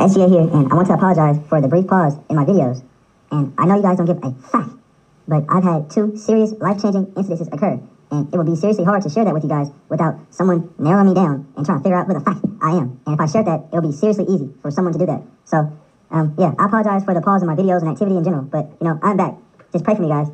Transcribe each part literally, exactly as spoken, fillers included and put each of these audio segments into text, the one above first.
S G A here, and I want to apologize for the brief pause in my videos. And I know you guys don't give a fuck, but I've had two serious life-changing incidences occur, and it would be seriously hard to share that with you guys without someone narrowing me down and trying to figure out who the fuck I am. And if I shared that, it would be seriously easy for someone to do that. So, um, yeah, I apologize for the pause in my videos and activity in general, but, you know, I'm back. Just pray for me, guys.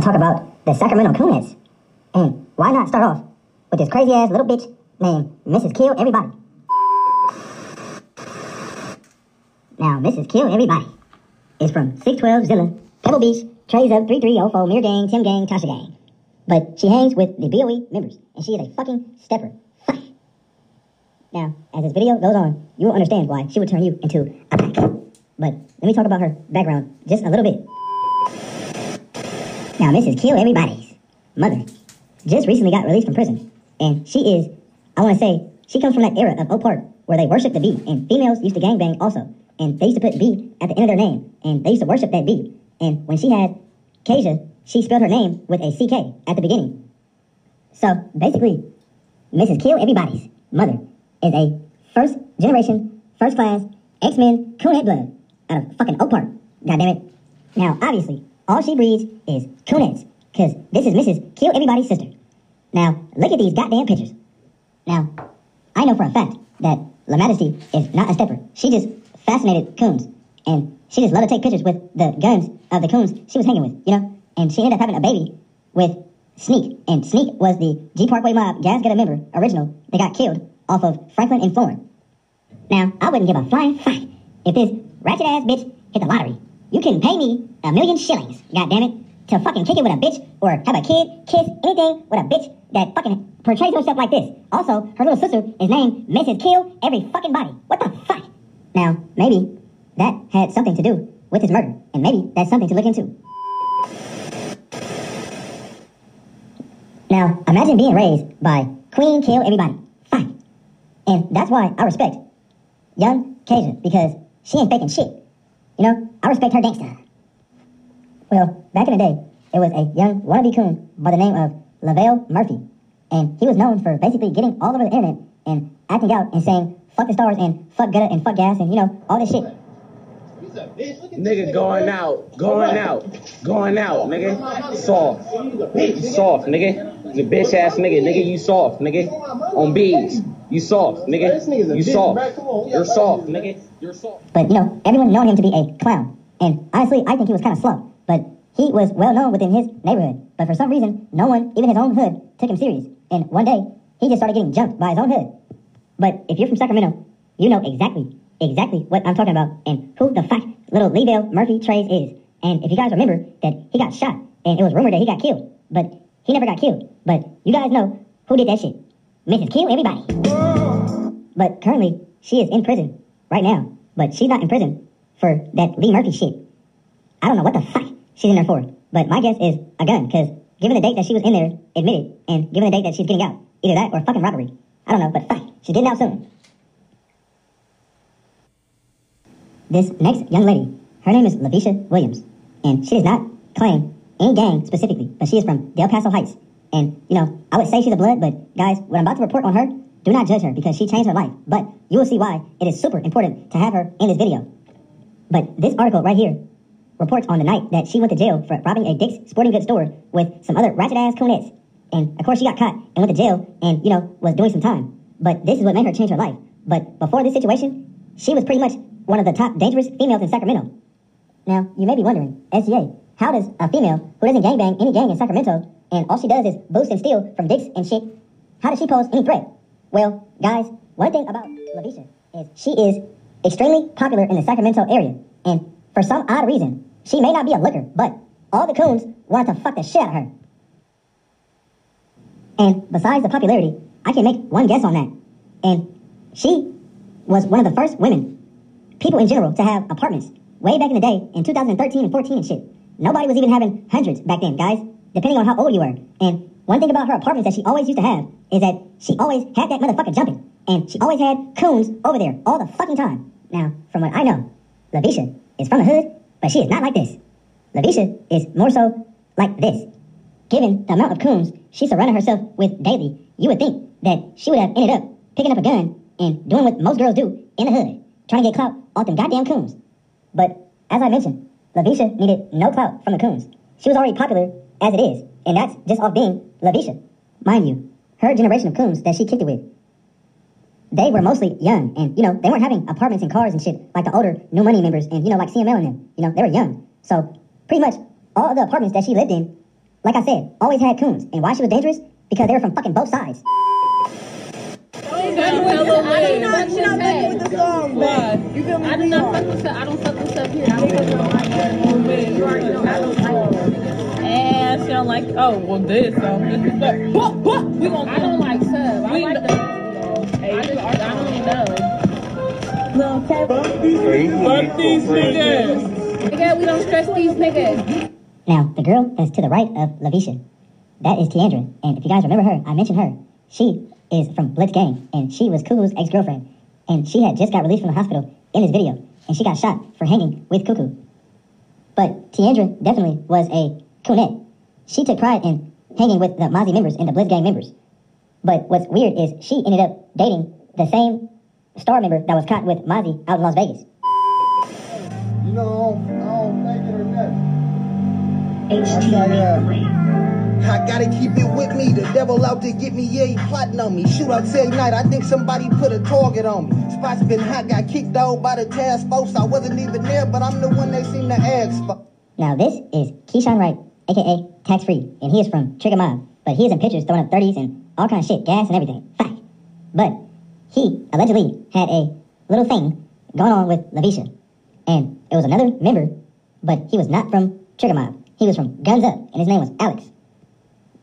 Talk about the Sacramento Coonheads. And why not start off with this crazy ass little bitch named Missus Kill Everybody. Now, Missus Kill Everybody is from six twelve Zilla, Pebble Beach, Trays Up, three three oh four, Mirror Gang, Tim Gang, Tasha Gang. But she hangs with the B O E members, and she is a fucking stepper. Fuck. Now, as this video goes on, you will understand why she would turn you into a pack. But let me talk about her background just a little bit. Now, Missus Kill Everybody's mother just recently got released from prison, and she is, I want to say, she comes from that era of Oak Park where they worship the bee, and females used to gangbang also, and they used to put bee at the end of their name, and they used to worship that bee. And when she had Kasia, she spelled her name with a C K at the beginning. So, basically, Missus Kill Everybody's mother is a first-generation, first-class, X-Men, Coonhead blood out of fucking Oak Park. Goddammit. Now, obviously, all she breeds is coonheads, because this is Missus Kill Everybody's sister. Now, look at these goddamn pictures. Now, I know for a fact that La Madesty is not a stepper. She just fascinated coons, and she just loved to take pictures with the guns of the coons she was hanging with, you know? And she ended up having a baby with Sneak, and Sneak was the G Parkway Mob Gas Gutta member, original, that got killed off of Franklin and Florin. Now, I wouldn't give a flying fuck if this ratchet-ass bitch hit the lottery. You can pay me a million shillings, goddammit, to fucking kick it with a bitch or have a kid, kiss, anything with a bitch that fucking portrays herself like this. Also, her little sister is named Missus Kill Every fucking Body. What the fuck? Now, maybe that had something to do with his murder, and maybe that's something to look into. Now, imagine being raised by Queen Kill Everybody. Fuck. And that's why I respect young Kasia, because she ain't faking shit. You know, I respect her gangsta. Well, back in the day, it was a young wannabe coon by the name of Lavelle Murphy. And he was known for basically getting all over the internet and acting out and saying, fuck the stars and fuck gutter and fuck gas and, you know, all this shit. He's a bitch. Look at nigga, nigga going bitch. out, going out, going out, nigga. Soft. You soft, nigga. You bitch ass nigga. Nigga, you soft, nigga. On bees. You soft, nigga. You soft. You're soft, nigga. You're soft. But, you know, everyone known him to be a clown. And honestly, I think he was kind of slow. But he was well known within his neighborhood. But for some reason, no one, even his own hood, took him serious. And one day, he just started getting jumped by his own hood. But if you're from Sacramento, you know exactly, exactly what I'm talking about and who the fuck little Lavelle Murphy Trays is. And if you guys remember that he got shot and it was rumored that he got killed. But he never got killed. But you guys know who did that shit. Missus Kill Everybody. But currently, she is in prison right now. But she's not in prison for that Lee Murphy shit. I don't know what the fuck she's in there for. But my guess is a gun, because given the date that she was in there, admitted, and given the date that she's getting out, either that or fucking robbery. I don't know, but fuck, she's getting out soon. This next young lady, her name is Xavier Williams. And she does not claim any gang specifically, but she is from Del Paso Heights. And, you know, I would say she's a blood, but guys, what I'm about to report on her, do not judge her because she changed her life. But you will see why it is super important to have her in this video. But this article right here reports on the night that she went to jail for robbing a Dick's Sporting Goods store with some other ratchet-ass coonets. And, of course, she got caught and went to jail and, you know, was doing some time. But this is what made her change her life. But before this situation, she was pretty much one of the top dangerous females in Sacramento. Now, you may be wondering, S G A, how does a female who doesn't gangbang any gang in Sacramento and all she does is boost and steal from dicks and shit, how does she pose any threat? Well, guys, one thing about LaVisha is she is extremely popular in the Sacramento area. And for some odd reason, she may not be a looker, but all the coons wanted to fuck the shit out of her. And besides the popularity, I can make one guess on that. And she was one of the first women, people in general, to have apartments way back in the day in two thousand thirteen and fourteen and shit. Nobody was even having hundreds back then, guys, depending on how old you were. And one thing about her apartments that she always used to have is that she always had that motherfucker jumping. And she always had coons over there all the fucking time. Now, from what I know, LaVisha is from the hood, but she is not like this. LaVisha is more so like this. Given the amount of coons she surrounded herself with daily, you would think that she would have ended up picking up a gun and doing what most girls do in the hood, trying to get clout off them goddamn coons. But as I mentioned, LaVisha needed no clout from the coons. She was already popular as it is, and that's just off being LaVisha. Mind you, her generation of coons that she kicked it with, they were mostly young, and, you know, they weren't having apartments and cars and shit like the older New Money members and, you know, like C M L and them. You know, they were young. So pretty much all of the apartments that she lived in, like I said, always had coons. And why she was dangerous? Because they were from fucking both sides. And she don't like, oh, well, this, so this is the, I don't like sub. I like the... I just, I don't know. Fuck these niggas. Fuck these niggas. Nigga, we don't stress these niggas. Now, the girl that's to the right of LaVisha, that is Tiandra. And if you guys remember her, I mentioned her. She is from Blitz Gang, and she was Cuckoo's ex-girlfriend. And she had just got released from the hospital in this video, and she got shot for hanging with Cuckoo. But Tiandra definitely was a coonette. She took pride in hanging with the Mozzie members and the Blitz Gang members. But what's weird is she ended up dating the same star member that was caught with Mozzie out in Las Vegas. You know, I don't think it or nothing. I gotta keep it with me, the devil out to get me, yeah, he plotting on me. Shootouts every night, I think somebody put a target on me. Spots been hot, got kicked out by the task force. I wasn't even there, but I'm the one they seem to ask for. Now this is Keyshawn Wright, aka Tax Free, and he is from Trigger Mob, but he is in pictures throwing up thirties and all kind of shit, gas and everything. Fact. But he allegedly had a little thing going on with LaVisha. And it was another member, but he was not from Trigger Mob. He was from Guns Up, and his name was Alex.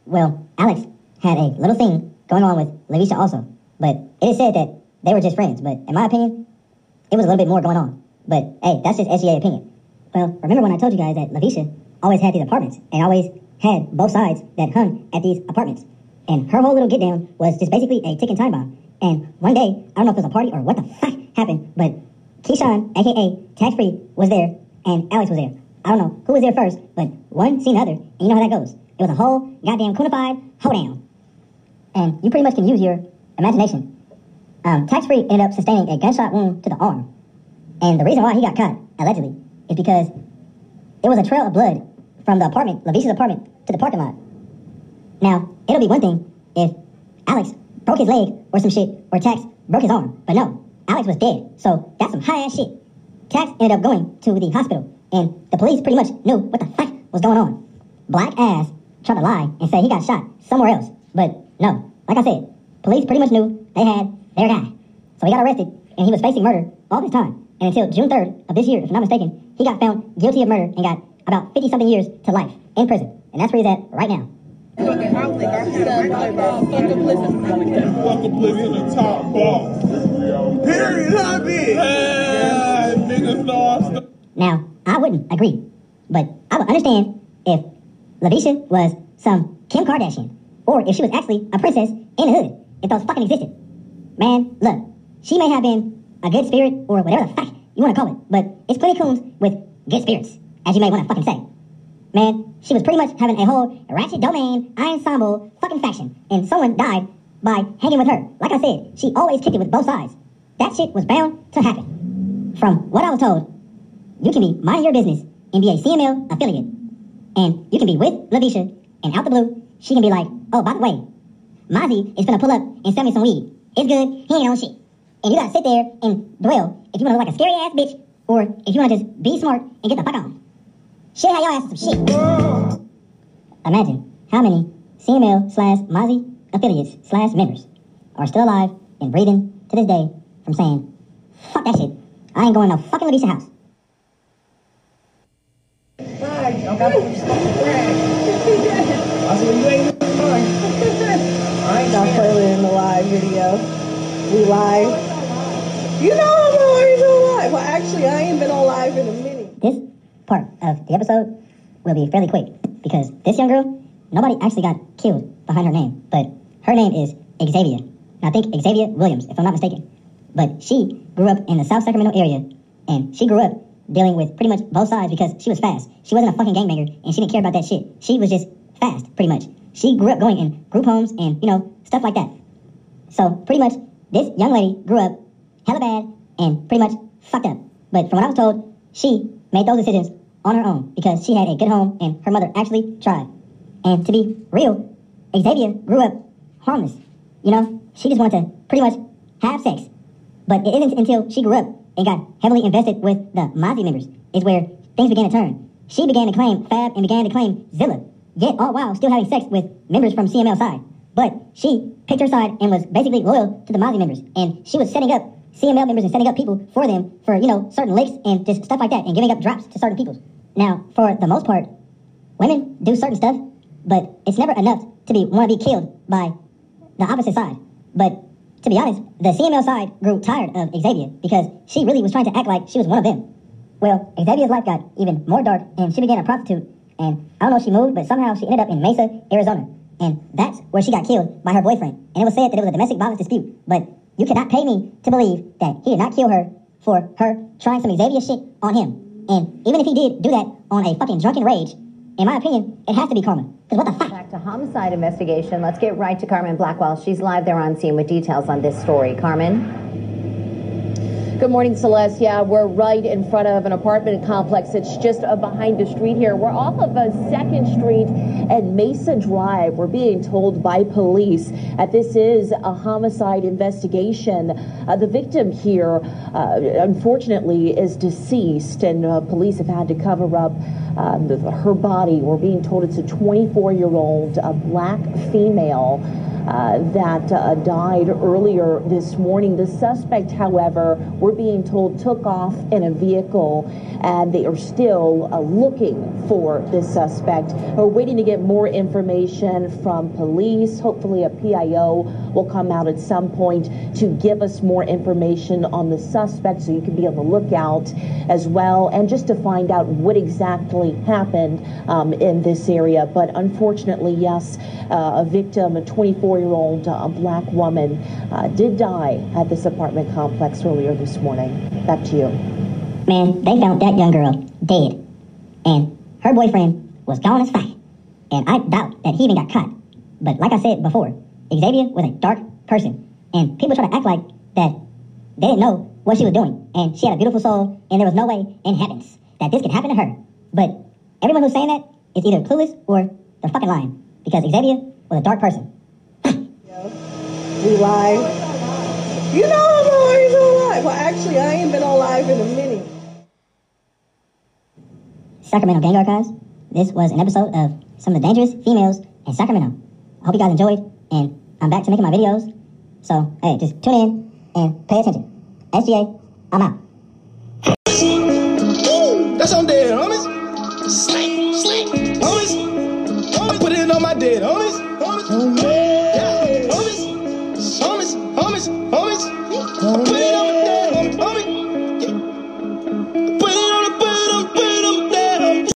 Well, Alex had a little thing going on with LaVisha also. But it is said that they were just friends. But in my opinion, it was a little bit more going on. But hey, that's just S G A opinion. Well, remember when I told you guys that LaVisha always had these apartments and always had both sides that hung at these apartments. And her whole little get down was just basically a ticking time bomb. And one day, I don't know if it was a party or what the fuck happened, but Keyshawn, aka Tax Free, was there and Alex was there. I don't know who was there first, but one seen the other, and you know how that goes. It was a whole goddamn coonified hoedown. And you pretty much can use your imagination. Um, Tax Free ended up sustaining a gunshot wound to the arm. And the reason why he got caught, allegedly, is because it was a trail of blood from the apartment, LaVisha's apartment, to the parking lot. Now, it'll be one thing if Alex broke his leg or some shit, or Tax broke his arm. But no, Alex was dead, so that's some high-ass shit. Tax ended up going to the hospital, and the police pretty much knew what the fuck was going on. Black ass tried to lie and say he got shot somewhere else. But no, like I said, police pretty much knew they had their guy. So he got arrested, and he was facing murder all this time. And until June third of this year, if I'm not mistaken, he got found guilty of murder and got about fifty-something years to life in prison. And that's where he's at right now. Fucking outlet, I the top boss. Period, I mean. Now, I wouldn't agree, but I would understand if LaVisha was some Kim Kardashian, or if she was actually a princess in the hood, if those fucking existed. Man, look, she may have been a good spirit, or whatever the fuck you want to call it, but it's plenty coons with good spirits, as you may want to fucking say. Man, she was pretty much having a whole ratchet domain, ensemble, fucking faction, and someone died by hanging with her. Like I said, she always kicked it with both sides. That shit was bound to happen. From what I was told, you can be minding your business and be a C M L affiliate, and you can be with LaVisha, and out the blue, she can be like, oh, by the way, Mozzie is gonna pull up and sell me some weed. It's good, he ain't on shit. And you gotta sit there and dwell if you wanna look like a scary ass bitch, or if you wanna just be smart and get the fuck on. Shit, how y'all ass some shit. Whoa. Imagine how many C M L slash Mozzie affiliates slash members are still alive and breathing to this day from saying, fuck that shit, I ain't going to no fucking LaVisha house. Bye. July. You know I'm always on live. Well, actually, I ain't been on live in a minute. This part of the episode will be fairly quick because this young girl, nobody actually got killed behind her name, but her name is Xavier. And I think Xavier Williams, if I'm not mistaken. But she grew up in the South Sacramento area, and she grew up dealing with pretty much both sides because she was fast. She wasn't a fucking gangbanger, and she didn't care about that shit. She was just fast, pretty much. She grew up going in group homes and, you know, stuff like that. So, pretty much, this young lady grew up hella bad and pretty much fucked up. But from what I was told, she made those decisions on her own because she had a good home and her mother actually tried. And to be real, Xavier grew up harmless. You know, she just wanted to pretty much have sex. But it isn't until she grew up and got heavily invested with the Mozzie members is where things began to turn. She began to claim Fab and began to claim Zilla, yet all while still having sex with members from C M L side. But she picked her side and was basically loyal to the Mozzie members. And she was setting up C M L members and setting up people for them for, you know, certain licks and just stuff like that and giving up drops to certain people. Now, for the most part, women do certain stuff, but it's never enough to be want to be killed by the opposite side. But to be honest, the C M L side grew tired of Xavier because she really was trying to act like she was one of them. Well, Xavier's life got even more dark and she became a prostitute. And I don't know if she moved, but somehow she ended up in Mesa, Arizona. And that's where she got killed by her boyfriend. And it was said that it was a domestic violence dispute. But you cannot pay me to believe that he did not kill her for her trying some Xavier shit on him. And even if he did do that on a fucking drunken rage, in my opinion, it has to be Carmen. Because what the fuck? Back to homicide investigation. Let's get right to Carmen Blackwell. She's live there on scene with details on this story. Carmen? Good morning, Celeste. Yeah, we're right in front of an apartment complex. It's just uh, behind the street here. We're off of uh, second street and Mesa Drive. We're being told by police that this is a homicide investigation. Uh, the victim here, uh, unfortunately, is deceased, and uh, police have had to cover up Um, her body. We're being told it's a twenty-four-year-old a black female uh, that uh, died earlier this morning. The suspect, however, we're being told took off in a vehicle, and they are still uh, looking for this suspect. We're waiting to get more information from police. Hopefully a P I O will come out at some point to give us more information on the suspect so you can be on the lookout as well, and just to find out what exactly happened um, in this area. But unfortunately, yes, uh, a victim, a twenty-four-year-old uh, black woman, uh, did die at this apartment complex earlier this morning. Back to you. Man, they found that young girl dead. And her boyfriend was gone as fuck. And I doubt that he even got caught. But like I said before, Xavier was a dark person. And people try to act like that they didn't know what she was doing. And she had a beautiful soul, and there was no way in heavens that this could happen to her. But everyone who's saying that is either clueless or they're fucking lying. Because Xavier was a dark person. We lie. You know I'm always on live. Well, actually, I ain't been on live in a minute. Sacramento Gang Archives. This was an episode of Some of the Dangerous Females in Sacramento. I hope you guys enjoyed, and I'm back to making my videos. So, hey, just tune in and pay attention. S G A, I'm out. That's on there, homie.